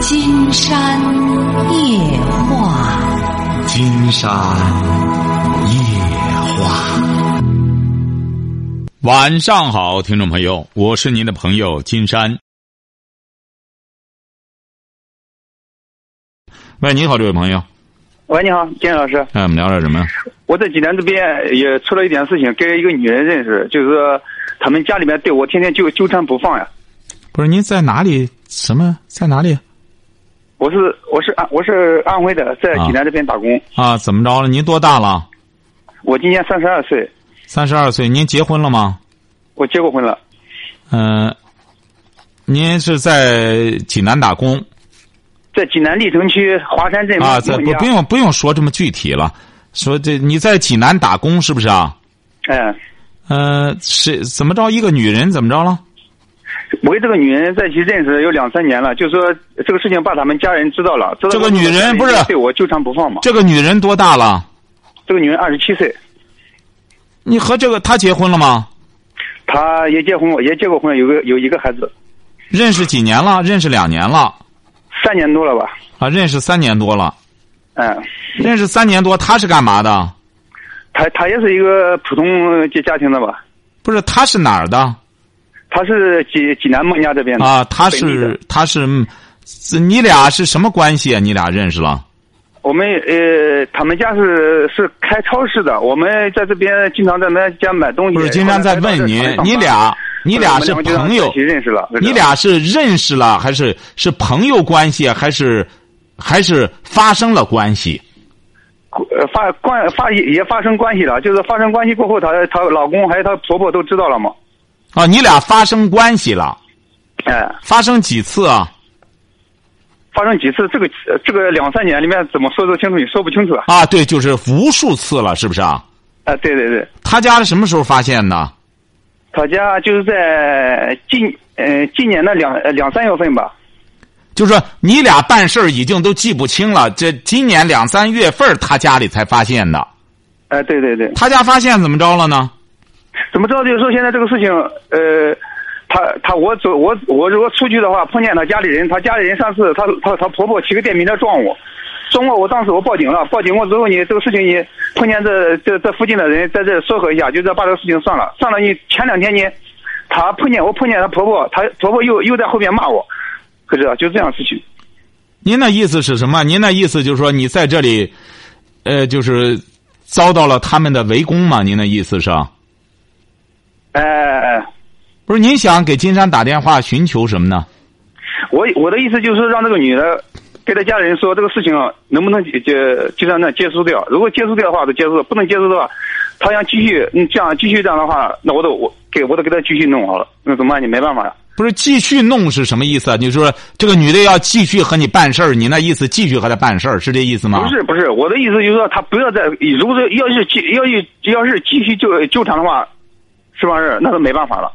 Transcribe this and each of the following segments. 金山夜话，金山夜话。晚上好，听众朋友，我是您的朋友金山。喂，你好，这位朋友。喂，你好，金老师。哎，我们聊点什么？我这几年这边也出了一点事情，跟一个女人认识，就是说他们家里面对我天天就纠缠不放呀。不是，您在哪里？什么？在哪里？我是安徽的，在济南这边打工。啊，怎么着了？您多大了？我今年32岁。32岁，您结婚了吗？我结过婚了。您是在济南打工？在济南历城区华山镇。啊，不用说这么具体了，说这你在济南打工是不是啊？嗯。是怎么着？一个女人怎么着了？我跟这个女人在一起认识有2-3年了，就说这个事情把他们家人知道了。这个女人不是对我纠缠不放嘛？这个女人多大了？这个女人27岁。你和她结婚了吗？她也结婚，也结过婚，有一个孩子。认识几年了？认识2年了。3年多了吧？啊，认识3年多了。嗯。认识3年多，她是干嘛的？她也是一个普通家庭的吧？不是，她是哪儿的？他是济南孟家这边的啊。他是你俩是什么关系啊？你俩认识了？我们他们家是开超市的，我们在这边经常在那家买东西。不是，经常在问你，你俩是朋友？认识了？你俩是认识了，还是朋友关系，还是发生了关系？发生关系了，就是发生关系过后，她老公还有她婆婆都知道了嘛。啊，你俩发生关系了？哎，发生几次啊？发生几次？这个2-3年里面怎么说都清楚，你说不清楚啊？啊，对，就是无数次了，是不是啊？啊，对对对。他家是什么时候发现的？他家就是在今年的2-3月份吧。就是说你俩办事已经都记不清了，这今年2-3月份他家里才发现的。哎，对对对。他家发现怎么着了呢？怎么知道？就是说现在这个事情，我如果出去的话，碰见他家里人上次他婆婆骑个电瓶车撞我，我当时我报警了，报警过之后你这个事情你碰见这附近的人在这撮合一下，就把这个事情算了。你前2天你我碰见他婆婆，他婆婆又在后面骂我，可是就这样事情。您的意思是什么？您的意思就是说你在这里，就是遭到了他们的围攻吗？您的意思是？不是，您想给金山打电话寻求什么呢？我的意思就是让这个女的跟她家人说这个事情能不能就让她接受掉，如果接受掉的话就接受，不能接受的话，她想继续这样的话，那我给她继续弄好了，那怎么办？你没办法呀。不是，继续弄是什么意思啊？你说这个女的要继续和你办事儿，你那意思继续和她办事儿是这意思吗？不是，我的意思就是说她不要再，如果要是继续纠缠的话。是不是？那都没办法了。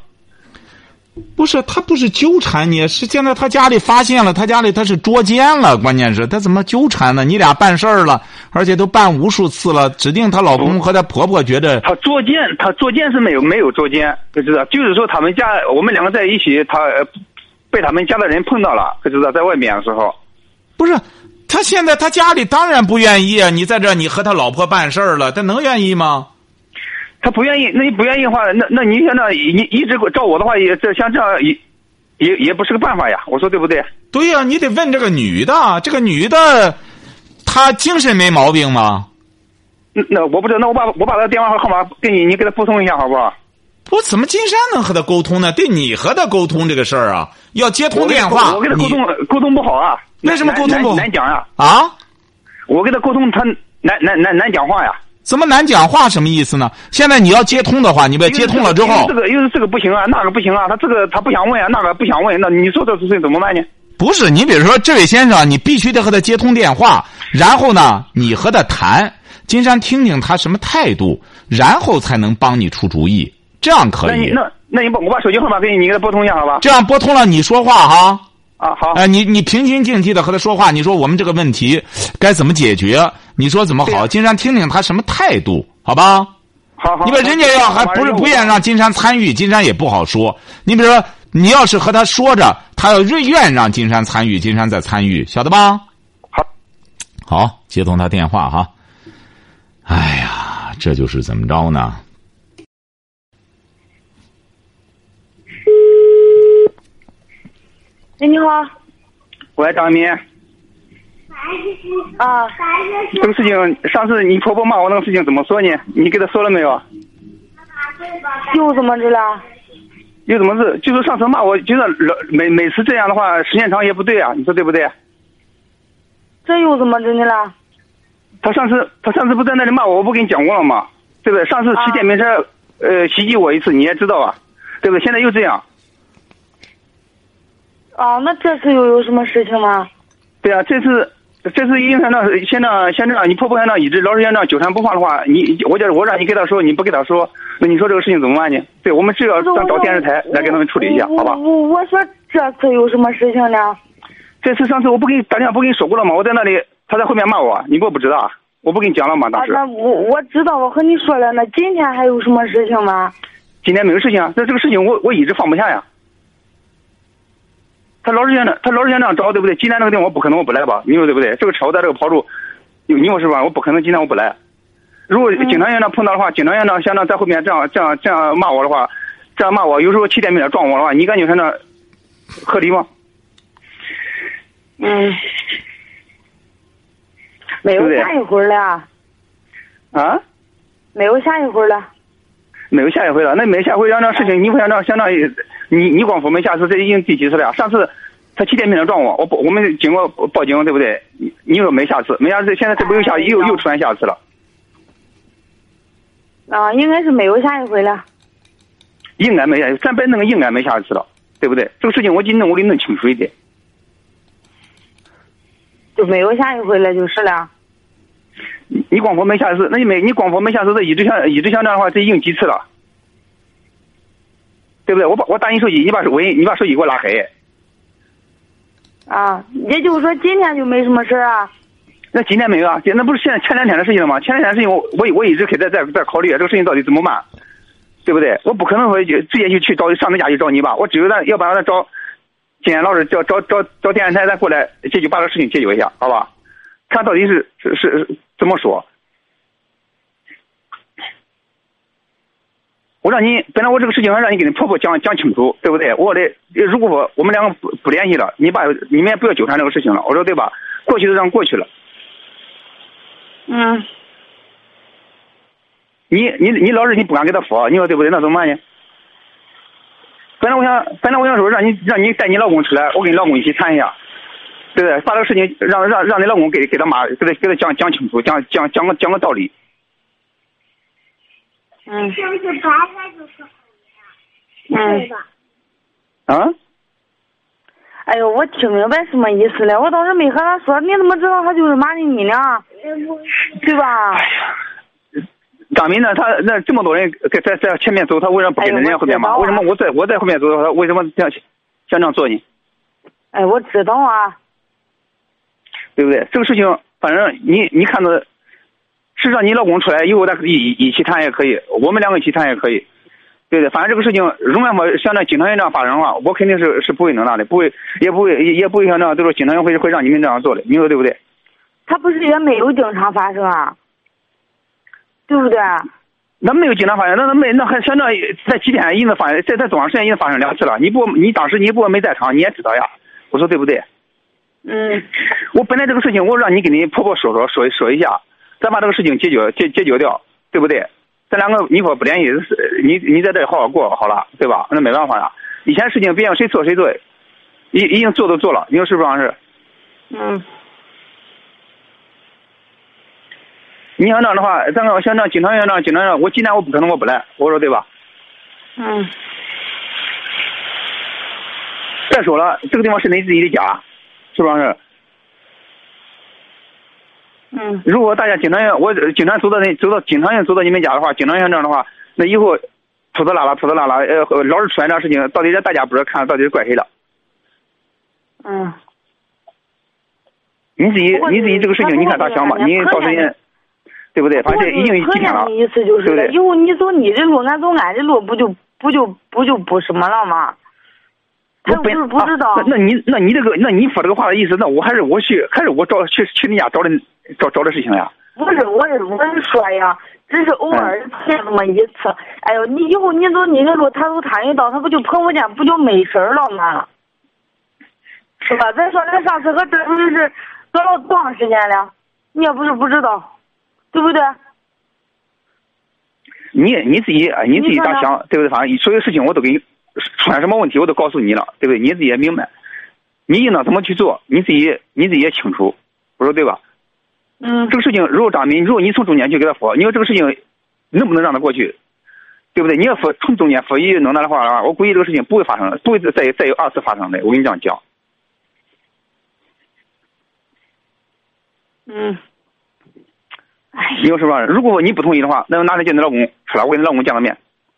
不是，他不是纠缠你，是现在他家里发现了，他家里他是捉奸了，关键是他怎么纠缠呢？你俩办事儿了，而且都办无数次了，指定他老公和他婆婆觉得他捉奸是没有捉奸，可知道？就是说他们家我们两个在一起，他被他们家的人碰到了，可知道？在外面的时候，不是他现在他家里当然不愿意啊！你在这你和他老婆办事儿了，他能愿意吗？他不愿意，那你不愿意的话，那你现在你一直照我的话，也这像这样也不是个办法呀。我说对不对？对呀、啊，你得问这个女的，她精神没毛病吗？那我不知道，那我把她电话号码给你，你给她拨通一下好不好？我怎么金山能和她沟通呢？对，你和她沟通这个事儿啊，要接通电话，我跟她沟通不好啊。为什么沟通不好？难讲呀、啊！啊，我跟她沟通，她难讲话呀。怎么难讲话？什么意思呢？现在你要接通的话，你别接通了之后，这个不行啊，那个不行啊，他这个他不想问啊，那个不想问，那你说这事情怎么办呢？不是，你比如说这位先生，你必须得和他接通电话，然后呢，你和他谈，金山听听他什么态度，然后才能帮你出主意，这样可以。那你我把手机号码给你，你给他拨通一下好吧？这样拨通了，你说话哈。啊好，你平心静气的和他说话，你说我们这个问题该怎么解决？你说怎么好？金山听听他什么态度，好吧？好，你把人家要还不是不愿让金山参与，金山也不好说。你比如说你要是和他说着，他要愿让金山参与，金山再参与，晓得吧？好，接通他电话哈。哎呀，这就是怎么着呢？哎，你好。喂，张明。啊，这个事情，上次你婆婆骂我那个事情怎么说呢？你给她说了没有？又怎么着了？又怎么是？就是上次骂我，觉得每次这样的话，时间长也不对啊，你说对不对？这又怎么着呢了？他上次不在那里骂我，我不跟你讲过了吗？对不对？上次骑电瓶车袭击我一次，你也知道啊，对不对？现在又这样。啊，那这次又有什么事情吗？对啊，这次因为那现在你婆婆那一直老是现在纠缠不放的话，我让你给他说，你不给他说，那你说这个事情怎么办呢？对，我们只要找电视台来给他们处理一下，好吧？我说这次有什么事情呢？这次上次我不给你打电话，不跟你说过了吗？我在那里，他在后面骂我，你给我不知道，我不跟你讲了吗？当时。啊，那我知道，我和你说了，那今天还有什么事情吗？今天没有事情啊，那这个事情我一直放不下呀。他老是这样找，对不对？今天那个地方我不可能我不来吧？你说对不对？这个车在这个跑路，你说是吧？我不可能今天我不来。如果警察院长碰到的话，警察院长像那在后面这样骂我的话，这样骂我，有时候骑电瓶车撞我的话，你感觉他那合理吗？嗯，没有下一回了。啊？没有下一回了。没有下一回了，那没下一回，这样事情你会相当于。你光说没下次，这已经第几次了？上次他骑电瓶车撞我，我们经过报警，对不对？你说没下次，现在这不又出现下次了？啊，应该是没有下一回了。应该没下，咱别那个应该没下次了，对不对？这个事情我得弄清楚一点。就没有下一回了，就是了。你光说没下次，那你光说没下次，这一直像这样的话，这已经几次了？对不对？我打你手机，你把手机给我拉黑。啊，也就是说今天就没什么事啊？那今天没有啊？那不是前两天的事情了吗？前两天的事情我一直可以在考虑这个事情到底怎么办，对不对？我不可能说直接去找上门家去找你吧？我只有要不然找检验老师找电视台再过来解决，把这个事情解决一下，好吧？看到底是怎么说。我让你本来我这个事情还让你给你婆婆讲清楚，对不对？我得如果我们两个不联系了，你们也不要纠缠这个事情了，我说对吧？过去就让过去了。嗯。你老是你不敢给他说，你说对不对？那怎么办呢？本来我想说让你带你老公出来，我跟你老公一起谈一下，对不对？把这个事情让你老公给他妈给他讲清楚，讲个道理。嗯，就是白菜就是好呀，对吧？啊！哎呦，我听明白什么意思了？我当时没和他说，你怎么知道他就是骂你呢？对吧？哎呀，大明呢？他那这么多人在前面走，他为什么不跟人家后面骂？为什么我在后面走，他为什么像这样做呢？哎，我知道啊，对不对？这个事情，反正你看着。是让你老公出来以后再一起谈也可以，我们两个一起谈也可以，对不对？反正这个事情，如果我像那警察院这样发生了，我肯定是不会能那的，也不会像那样，就是警察院会让你们这样做的，你说对不对？他不是也没有警察发生啊，对不对？那没有警察发生，那还像那在几天一次发生，在多长时间一次发生两次了？你当时你不没在场，你也知道呀，我说对不对？嗯，我本来这个事情我让你给你婆婆说一下。咱把这个事情解决掉，对不对？咱两个你说不联系，你在这里好好过好了，对吧？那没办法了，以前事情别让谁错谁对，已经做都做了，你说是不是？嗯。你想这样的话，咱个像那警察院长，我今天我不可能我不来，我说对吧？嗯。再说了，这个地方是你自己的家，是不是？嗯，如果大家警察院，我警察走到你们家的话，警察院这样的话，那以后拖拖拉拉，老是出现这样事情，到底大家不是看到底是怪谁了？嗯，你自己这个事情，你看咋想吧？你到时间，对不对？反正已经几天了，意思就是，对不对？以后你走你的路，俺走俺的路，不就不什么了吗？不知道。那你说这个话的意思，那我还是我去你家找的事情呀？不是，我是说呀，只是偶尔见那么一次。哎呦，你以后你走你的路，他走他一道，他不就朋友间不就没事了吗？是吧？再说那上次和这不是隔了多长时间了？你也不是不知道，对不对？你自己咋想，对不对？反正所有事情我都给你，出现什么问题我都告诉你了，对不对？你自己也明白，你应当怎么去做，你自己也清楚，我说对吧？嗯，这个事情如果张明，如果你从中间去给他说，你说这个事情能不能让他过去，对不对？你要说从中间说一句能耐的话，我估计这个事情不会发生，不会再有二次发生的。我跟你这样讲。嗯。你说是吧？如果你不同意的话，那我拿着见你老公出来，我跟你老公见个面，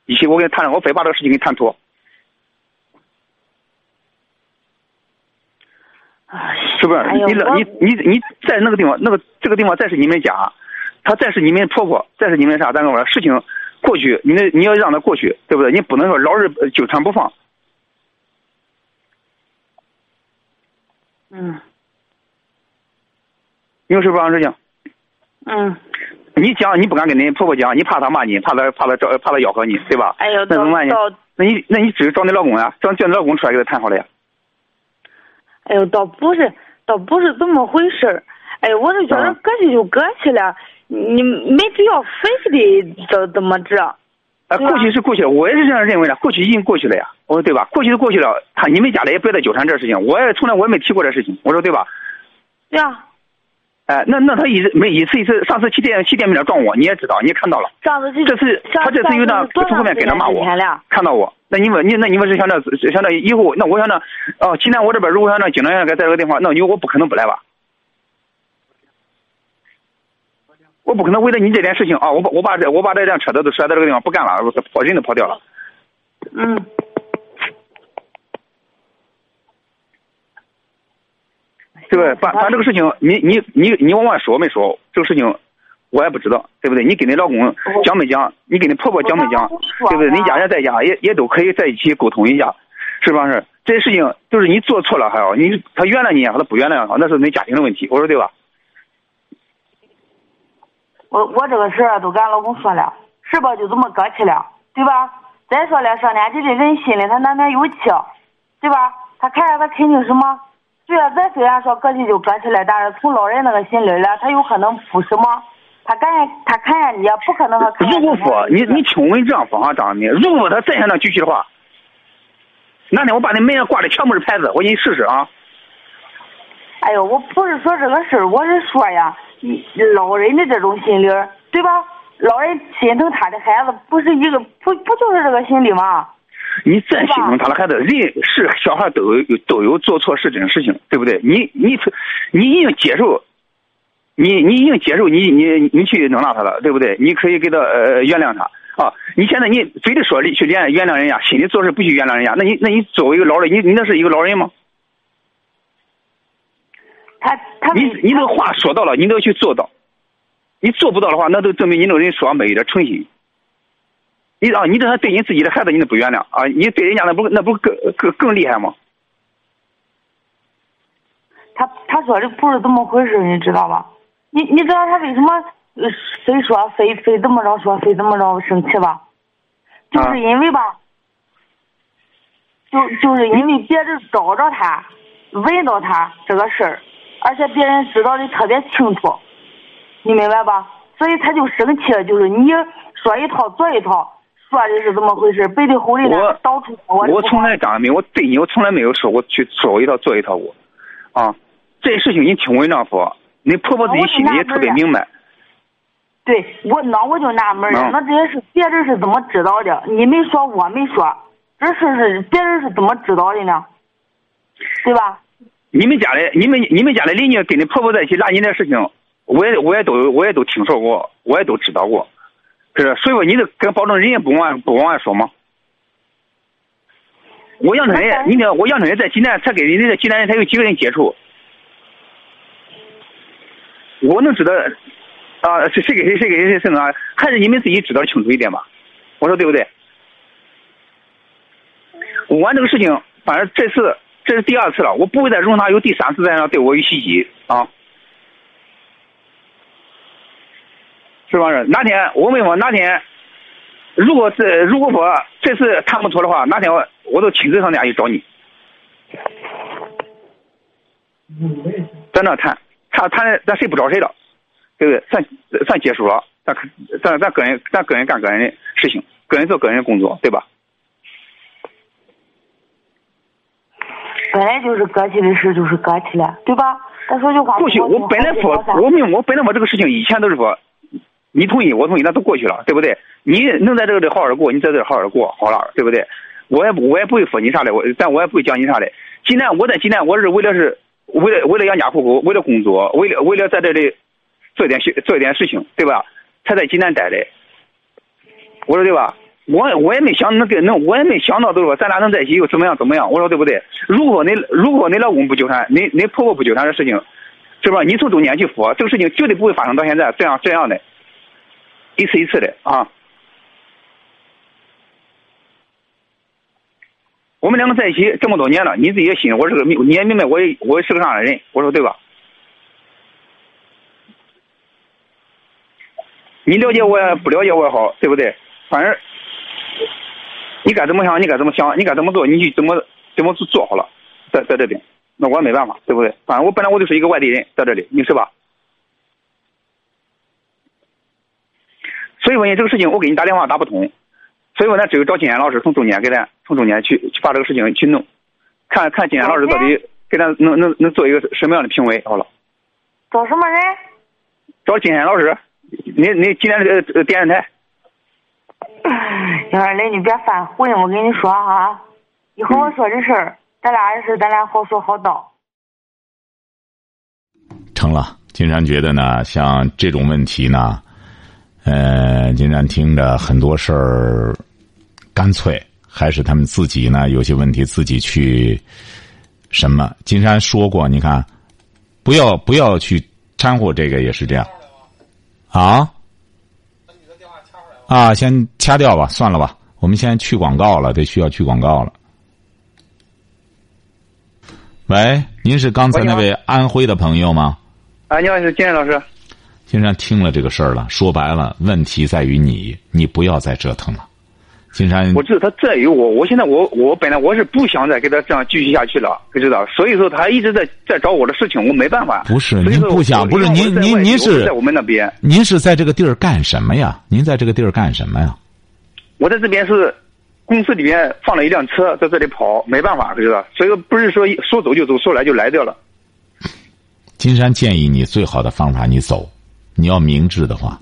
以及我跟他谈，我非把这个事情给你谈妥。是不是？你在那个地方，这个地方再是你们家，他再是你们婆婆，再是你们啥？咱跟我说，事情过去，你要让他过去，对不对？你不能说老是纠缠不放。嗯。你说是不是？事情。嗯，你讲你不敢跟你婆婆讲，你怕她骂你，怕她咬合你，对吧？哎呦，那怎么办呢？那你只是找你老公啊，叫你老公出来给他谈好了呀。哎呦，倒不是这么回事儿。哎呦，我就觉得搁去就搁去了，你没必要非得怎么着。啊，过去是过去了，我也是这样认为的，过去已经过去了呀。我说对吧？过去是过去了，你们家里也别再纠缠这事情，我也从来没提过这事情，我说对吧？对啊。哎，那他一次，上次骑电瓶车撞我，你也知道，你也看到了。上次这次有点从后面跟着骂我，看到我。那你们是想着以后，那我想着，哦，今天我这边如果想着警察院给打个电话，那我不可能不来吧？我不可能为了你这件事情啊，我把这辆车都摔到这个地方不干了，人都跑掉了。嗯。对不对？把这个事情，你往外说没说？这个事情，我也不知道，对不对？你给你老公讲没讲？你给你婆婆讲没讲？对不对？你家人在家也都可以在一起沟通一下，是不是？这些事情都是你做错了还好，他原谅你也好，他不原谅也好，那是你家庭的问题。我说对吧？我这个事儿都跟俺老公说了，是吧？就这么搁起了，对吧？再说了，上年纪的人心里他难免有气，对吧？他看着他肯定什么？对啊，咱虽然说搁起就搁起来，但是从老人那个心里来，他有可能不什么，他看见你，不可能和看见你。如果你听我这样说啊，张明，如果他再想那继续的话，那天我把那门上挂的全部是牌子，我给你试试啊。哎呦，我不是说这个事儿，我是说呀，老人的这种心理，对吧？老人心疼他的孩子，不是一个不就是这个心理吗？你再心疼他的孩子，人是小孩都有做错事这种事情，对不对？你已经接受，你已经接受，你去能拿他了，对不对？你可以给他原谅他啊！你现在你嘴里说去原谅人家，心里做事不去原谅人家，那你作为一个老人，你那是一个老人吗？你这话说到了，你都要去做到，你做不到的话，那都证明你这人说没有点诚信。你这还对你自己的孩子，你都不原谅啊！你对人家那不更厉害吗？他说的不是这么回事，你知道吧？你知道他为什么非说非这么着说，非这么着生气吧？就是因为吧，啊、就是因为别人找着他，问到他这个事儿，而且别人知道的特别清楚，你明白吧？所以他就生气了，就是你说一套做一套。说的是这么回事，背地后里的到处我从来讲没，我对你，我从来没有说我去说一套做一套我，啊，这事情你听我这样说，你婆婆自己心里也特别明白。对，我就纳闷了，那这些事别人是怎么知道的？你没说，我没说，这事是别人是怎么知道的呢？对吧？你们家里邻居跟你婆婆在一起拉你的事情，我也都听说过，我也都知道过。是，所以说你得跟保证人家不往外说吗？我阳城人在济南，才给人家在济南人才有几个人接触。我能知道，啊、谁给谁谁给谁谁生啊？还是你们自己知道清楚一点吧？我说对不对？我玩这个事情，反正这次这是第二次了，我不会再容纳有第三次再让对我有袭击啊。是吧？哪天我问我哪天，如果我这次看不妥的话，哪天我都亲自上家去找你。在那谈，咱谁不找谁了，对不对？咱结束了，咱个人干个人的事情，个人做个人的工作，对吧？本来就是搁起的事，就是搁起来，对吧？咱说句话。过去我本来说，我这个事情以前都是说，你同意我同意，那都过去了，对不对？你能在这里好好的过，你在这里好好的过，好了，对不对？我也不会说你啥的，我也不会讲你啥的。今天我是为了养家糊口，为了工作，为了在这里做一点事情，对吧？才在济南待的。我说对吧？我也没想我也没想到，都是说咱俩能在一起又怎么样？我说对不对？如果你老公不纠缠，你婆婆不纠缠这事情，是吧？你从中间去扶，这个事情绝对不会发生到现在这样的，一次一次的啊。我们两个在一起这么多年了，你自己也信，你也明白我是个啥样的人，我说对吧？你了解我也不了解我也好，对不对？反正你该怎么想，你该怎么做，你就怎么做好了，在这里，那我也没办法，对不对？反正本来我就是一个外地人，在这里，你是吧？所以我呢，这个事情我给你打电话打不通，所以我呢只有找金岩老师从中间去把这个事情去弄，看金岩老师到底给咱能做一个什么样的评委好了。找什么人？找金岩老师，你今天的电视台。杨二雷，你别犯糊弄，我跟你说啊，以后我说这事儿，咱俩好说好道。成了，金山觉得呢，像这种问题呢，金山听着很多事儿，干脆还是他们自己呢，有些问题自己去什么。金山说过，你看，不要去掺和这个，也是这样，啊。啊，先掐掉吧，算了吧。我们先去广告了，得需要去广告了。喂，您是刚才那位安徽的朋友吗？啊，你好，是金山老师。金山听了这个事儿了，说白了，问题在于你不要再折腾了。金山，我知道他在于我现在我本来我是不想再给他这样继续下去了，知道？所以说他一直在找我的事情，我没办法。不是您不想，不是您是在我们那边，您是在这个地儿干什么呀？您在这个地儿干什么呀？我在这边是公司里面放了一辆车，在这里跑，没办法，知道？所以不是说说走就走，说来就来掉了。金山建议你最好的方法，你走，你要明智的话，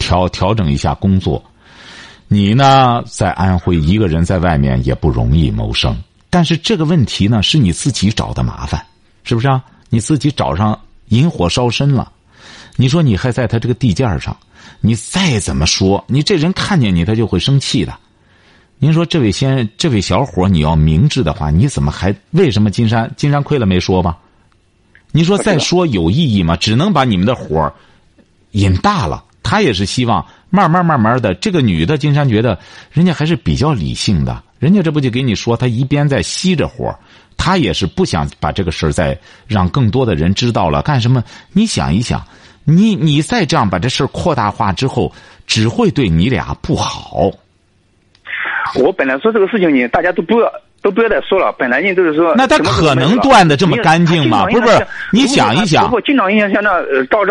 调整一下工作。你呢，在安徽一个人在外面也不容易谋生，但是这个问题呢，是你自己找的麻烦，是不是啊？你自己找上引火烧身了。你说你还在他这个地界上，你再怎么说，你这人看见你他就会生气的。您说这位小伙，你要明智的话，你怎么还为什么金山亏了没说吧？你说再说有意义吗？只能把你们的火引大了。他也是希望慢慢的，这个女的金山觉得人家还是比较理性的，人家这不就给你说，他一边在吸着火，他也是不想把这个事儿再让更多的人知道了，干什么？你想一想，你再这样把这事儿扩大化之后，只会对你俩不好。我本来说这个事情呢，大家都不要再说了，本来呢就是说，那他可能断的这么干净吗？不是，你想一想，如果经常一下像那照，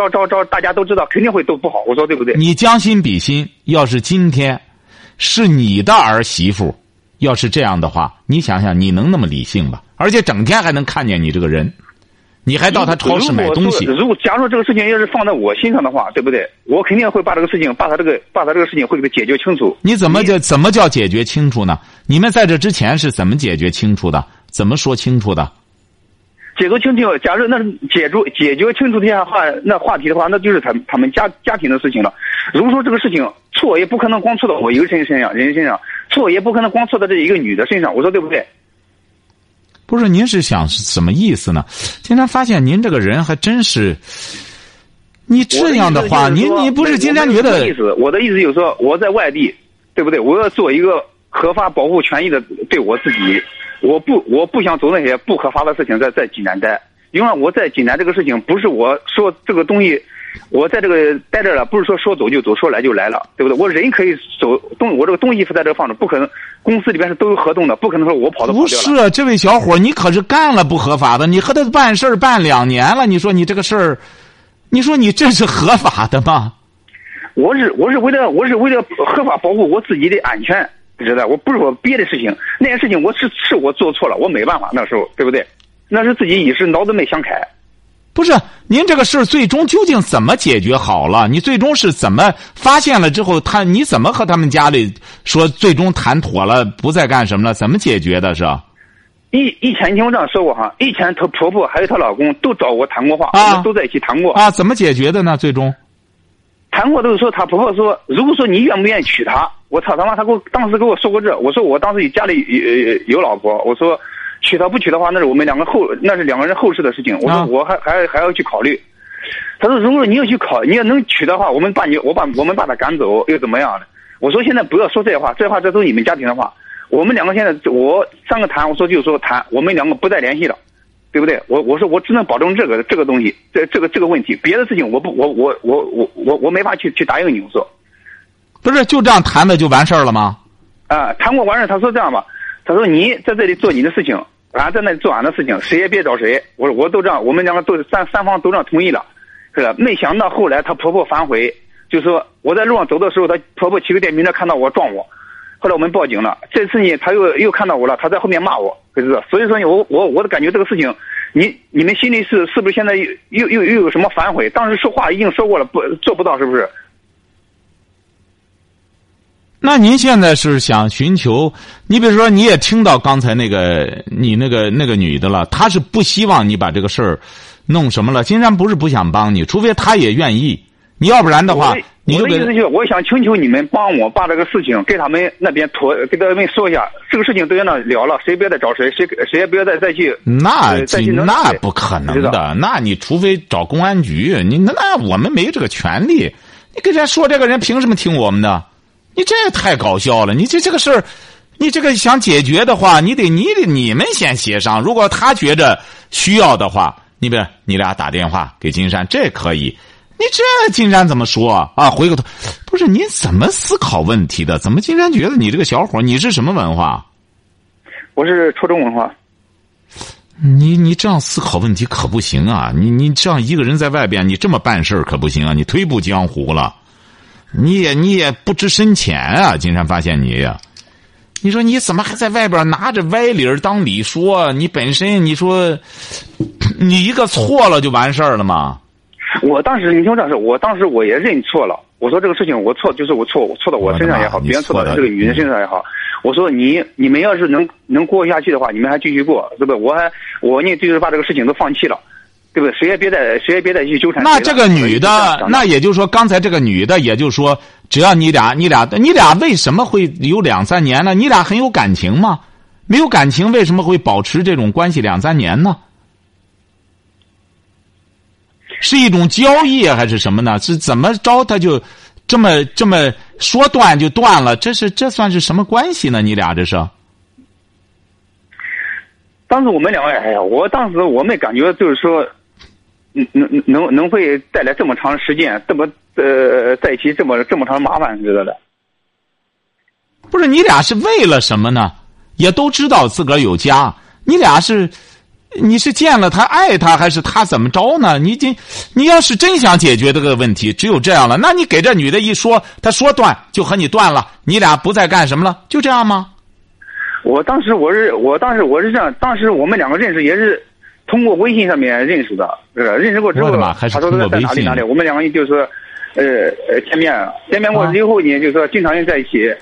大家都知道肯定会都不好，我说对不对？你将心比心，要是今天是你的儿媳妇，要是这样的话，你想想你能那么理性吧？而且整天还能看见你这个人，你还到他超市买东西。如果假如这个事情要是放在我心上的话，对不对？我肯定会把这个事情，把他这个事情会给他解决清楚。你怎么叫解决清楚呢？你们在这之前是怎么解决清楚的？怎么说清楚的？解决清楚，假如那解决清楚这样话，那话题的话，那就是他们家庭的事情了。如果说这个事情错也不可能光错到我一个人身上，错也不可能光错到这一个女的身上，我说对不对？不是，您是想什么意思呢？金山发现您这个人还真是，你这样的话，你不是金山觉得意思？我的意思就是说，我在外地，对不对？我要做一个合法保护权益的，对我自己，我不想走那些不可发的事情在济南待，因为我在济南这个事情不是我说这个东西，我在这个待这了，不是说走就走，说来就来了，对不对？我人可以走动，我这个东西是在这放着，不可能公司里边是都有合同的，不可能说我跑的不是、啊、这位小伙，你可是干了不合法的，你和他办事办2年了，你说你这个事儿，你说你这是合法的吗？我是为了合法保护我自己的安全，知道？我不是说别的事情，那些事情我是我做错了，我没办法，那时候对不对？那是自己也是脑子没想开。不是，您这个事最终究竟怎么解决好了？你最终是怎么发现了之后，你怎么和他们家里说最终谈妥了，不再干什么了？怎么解决的是？以前你听我这样说过哈，以前她婆婆还有她老公都找我谈过话，我们都在一起谈过啊。怎么解决的呢？最终谈过都是说，她婆婆说，如果说你愿不愿意娶她，我操他妈，她当时给我说过这，我说我当时家里有老婆，我说。娶她不娶的话，那是两个人后事的事情。我说我还要去考虑。他说，如果你要去考，你要能娶的话，我们把她赶走又怎么样呢？我说现在不要说这些话，这都是你们家庭的话。我们两个现在我三个谈，我说就是说谈，我们两个不再联系了，对不对？我说我只能保证这个东西，这个问题，别的事情我没法去答应你。我说，不是就这样谈的就完事儿了吗？啊，谈过完事儿，他说这样吧，他说你在这里做你的事情。俺在那里做俺的事情，谁也别找谁。我说我都这样，我们两个都三方都这样同意了，是吧？没想到后来她婆婆反悔，就说我在路上走的时候，她婆婆骑个电瓶车看到我撞我，后来我们报警了。这次呢，她又看到我了，她在后面骂我，是不是？所以说我感觉这个事情，你们心里是不是现在又有什么反悔？当时说话已经说过了，做不到是不是？那您现在是想寻求，你比如说你也听到刚才那个女的了，她是不希望你把这个事儿弄什么了，金山不是不想帮你，除非她也愿意，你要不然的话，你就给。我的意思就是，我想请求你们帮我把这个事情给他们那边给他们说一下，这个事情都在那聊了，谁别再找谁，谁也不要再去。那不可能的，那你除非找公安局，那我们没这个权利，你跟人家说这个人凭什么听我们的？你这太搞笑了！你这个事儿，你这个想解决的话，你们先协商。如果他觉着需要的话，你俩打电话给金山，这可以。你这金山怎么说啊？回个头，不是你怎么思考问题的？怎么金山觉得你这个小伙，你是什么文化？我是初中文化。你这样思考问题可不行啊！你这样一个人在外边，你这么办事可不行啊！你推步江湖了。你也不知深浅啊！金山发现你，你说你怎么还在外边拿着歪理儿当理说？你本身你说你一个错了就完事儿了吗？我当时你听这事，我当时我也认错了。我说这个事情我错，就是我错到我身上也好，别人错到这个女人身上也好。我说你们要是能过下去的话，你们还继续过，对不对？我呢就是把这个事情都放弃了。对不对？谁也别再去纠缠。那这个女的，那也就是说，刚才这个女的，也就是说，只要你俩为什么会有2-3年呢？你俩很有感情吗？没有感情，为什么会保持这种关系2-3年呢？是一种交易还是什么呢？是怎么着？他就这么说断就断了，这算是什么关系呢？你俩这是？当时我们两位，哎呀，我当时我们感觉就是说。能会带来这么长时间，这么在一起这么长麻烦，知道的。不是你俩是为了什么呢？也都知道自个儿有家，你是见了他爱他，还是他怎么着呢？你要是真想解决这个问题，只有这样了。那你给这女的一说，她说断就和你断了，你俩不再干什么了，就这样吗？我当时这样，当时我们两个认识也是。通过微信上面认识的，认识过之后，他说在哪里，我们两个人就是说，见面过之后呢，就是说经常人在一起，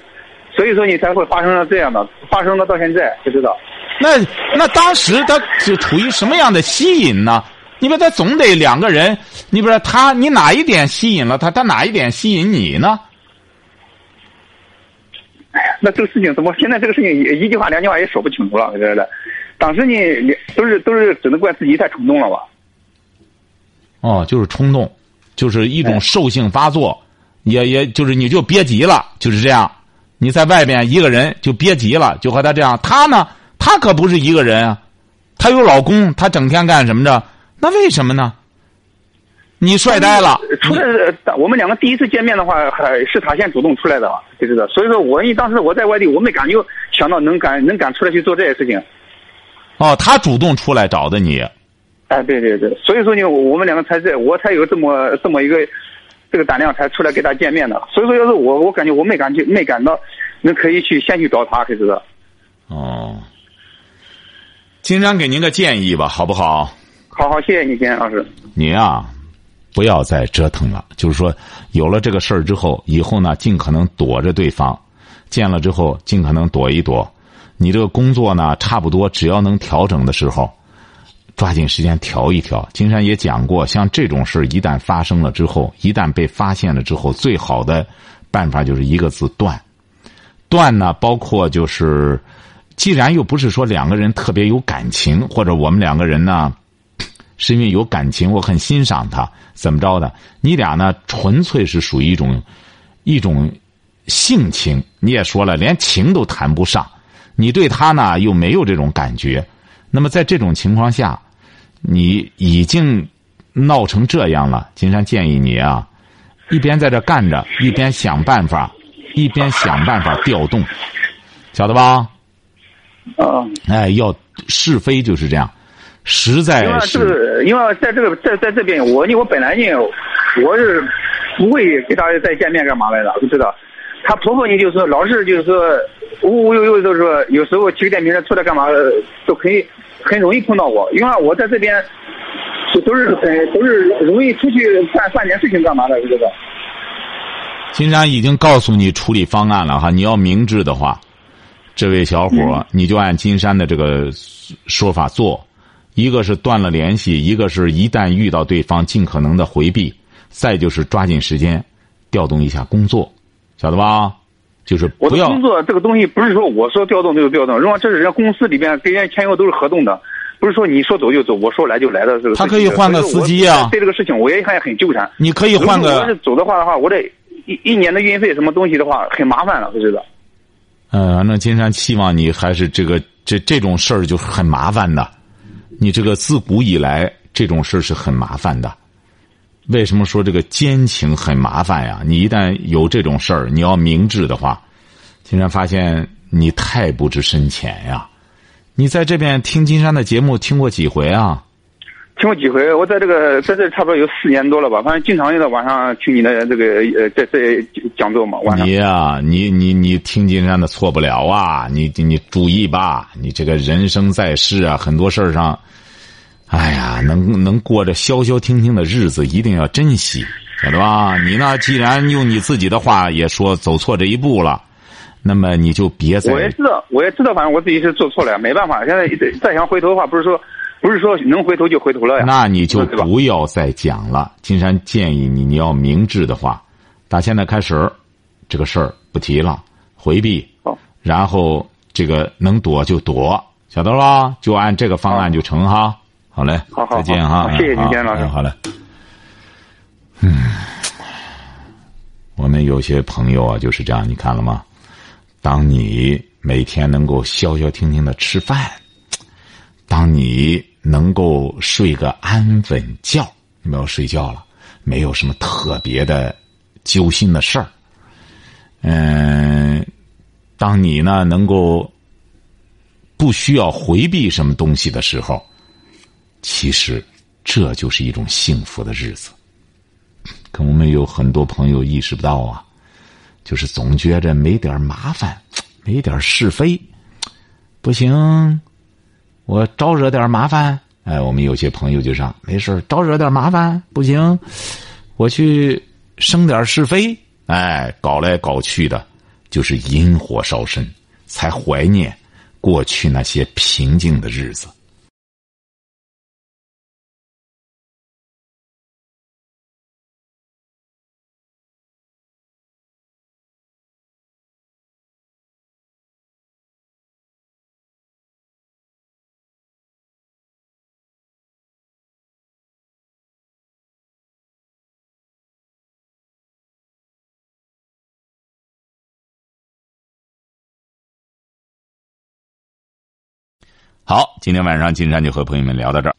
所以说你才会发生了这样的，发生了到现在不知道。那当时他就处于什么样的吸引呢？你说他总得两个人，你不知道他你哪一点吸引了他，他哪一点吸引你呢？哎呀，那这个事情怎么现在这个事情一句话两句话也说不清楚了，对不对？当时你都是只能怪自己太冲动了吧？哦，就是冲动，就是一种兽性发作，也就是你就憋急了，就是这样。你在外边一个人就憋急了，就和他这样。他呢，她可不是一个人啊，她有老公，她整天干什么着？那为什么呢？你帅呆了！出来，我们两个第一次见面的话，是他先主动出来的，就是的。所以说我，因为当时我在外地，我没敢就想到能敢出来去做这些事情。哦，他主动出来找的你。哎，对对对，所以说呢，我们两个才在，我才有这么一个这个胆量才出来跟他见面的。所以说，要是我感觉我没感到能可以去先去找他，就是的。哦，金山给您个建议吧，好不好？好好，谢谢你，金山老师。您啊。不要再折腾了，就是说有了这个事儿之后，以后呢尽可能躲着对方，见了之后尽可能躲一躲。你这个工作呢差不多只要能调整的时候抓紧时间调一调。金山也讲过，像这种事一旦发生了之后，一旦被发现了之后，最好的办法就是一个字，断。断呢包括就是既然又不是说两个人特别有感情，或者我们两个人呢是因为有感情，我很欣赏他，怎么着的？你俩呢，纯粹是属于一种性情。你也说了，连情都谈不上，你对他呢又没有这种感觉。那么在这种情况下，你已经闹成这样了，金山建议你啊，一边在这干着，一边想办法调动，晓得吧？哎，要是非就是这样。实在是因为在这个在这边，我本来呢，我是不会给大家再见面干嘛来的，不知道。她婆婆呢，就是说老是就是说无忧，就是说有时候骑个电瓶车出来干嘛都可以，很容易碰到我。因为我在这边都是容易出去办点事情干嘛的，这个。金山已经告诉你处理方案了哈，你要明智的话，这位小伙，你就按金山的这个说法做。一个是断了联系，一个是一旦遇到对方尽可能的回避，再就是抓紧时间调动一下工作，晓得吧？就是不要，我的工作这个东西不是说我说调动就是调动，如果这是人家公司里边跟人家签约都是合同的，不是说你说走就走，我说来就来的。这个他可以换个司机啊，对这个事情我也还很纠缠。你可以换个，如果我要是走的话，我这一年的运费什么东西的话很麻烦了，不知道。反正金山希望你还是这种事儿就是很麻烦的。你这个自古以来这种事是很麻烦的，为什么说这个奸情很麻烦呀？你一旦有这种事儿，你要明智的话，金山发现你太不知深浅呀！你在这边听金山的节目听过几回啊？听过几回？我在这差不多有4年多了吧，反正经常就在晚上听你的这个在这讲座嘛。晚上你听金山的错不了啊！你注意吧，你这个人生在世啊，很多事儿上，哎呀，能过着消消停停的日子，一定要珍惜，晓得吧？你呢，既然用你自己的话也说走错这一步了，那么你就别再。我也知道，反正我自己是做错了，没办法。现在再想回头的话，不是说能回头就回头了呀。那你就不要再讲了。金山建议你要明智的话，打现在开始这个事儿不提了，回避，然后这个能躲就躲，晓得了，就按这个方案就成哈。好嘞，好，再见哈。谢谢金山老师。好嘞。我们有些朋友啊就是这样，你看了吗？当你每天能够消消停停的吃饭，当你能够睡个安稳觉，你们要睡觉了，没有什么特别的揪心的事儿。当你呢能够不需要回避什么东西的时候，其实这就是一种幸福的日子。可我们有很多朋友意识不到啊，就是总觉着没点麻烦，没点是非，不行。我招惹点麻烦，哎，我们有些朋友就上没事招惹点麻烦不行，我去生点是非，哎，搞来搞去的，就是引火烧身，才怀念过去那些平静的日子。好，今天晚上金山就和朋友们聊到这儿。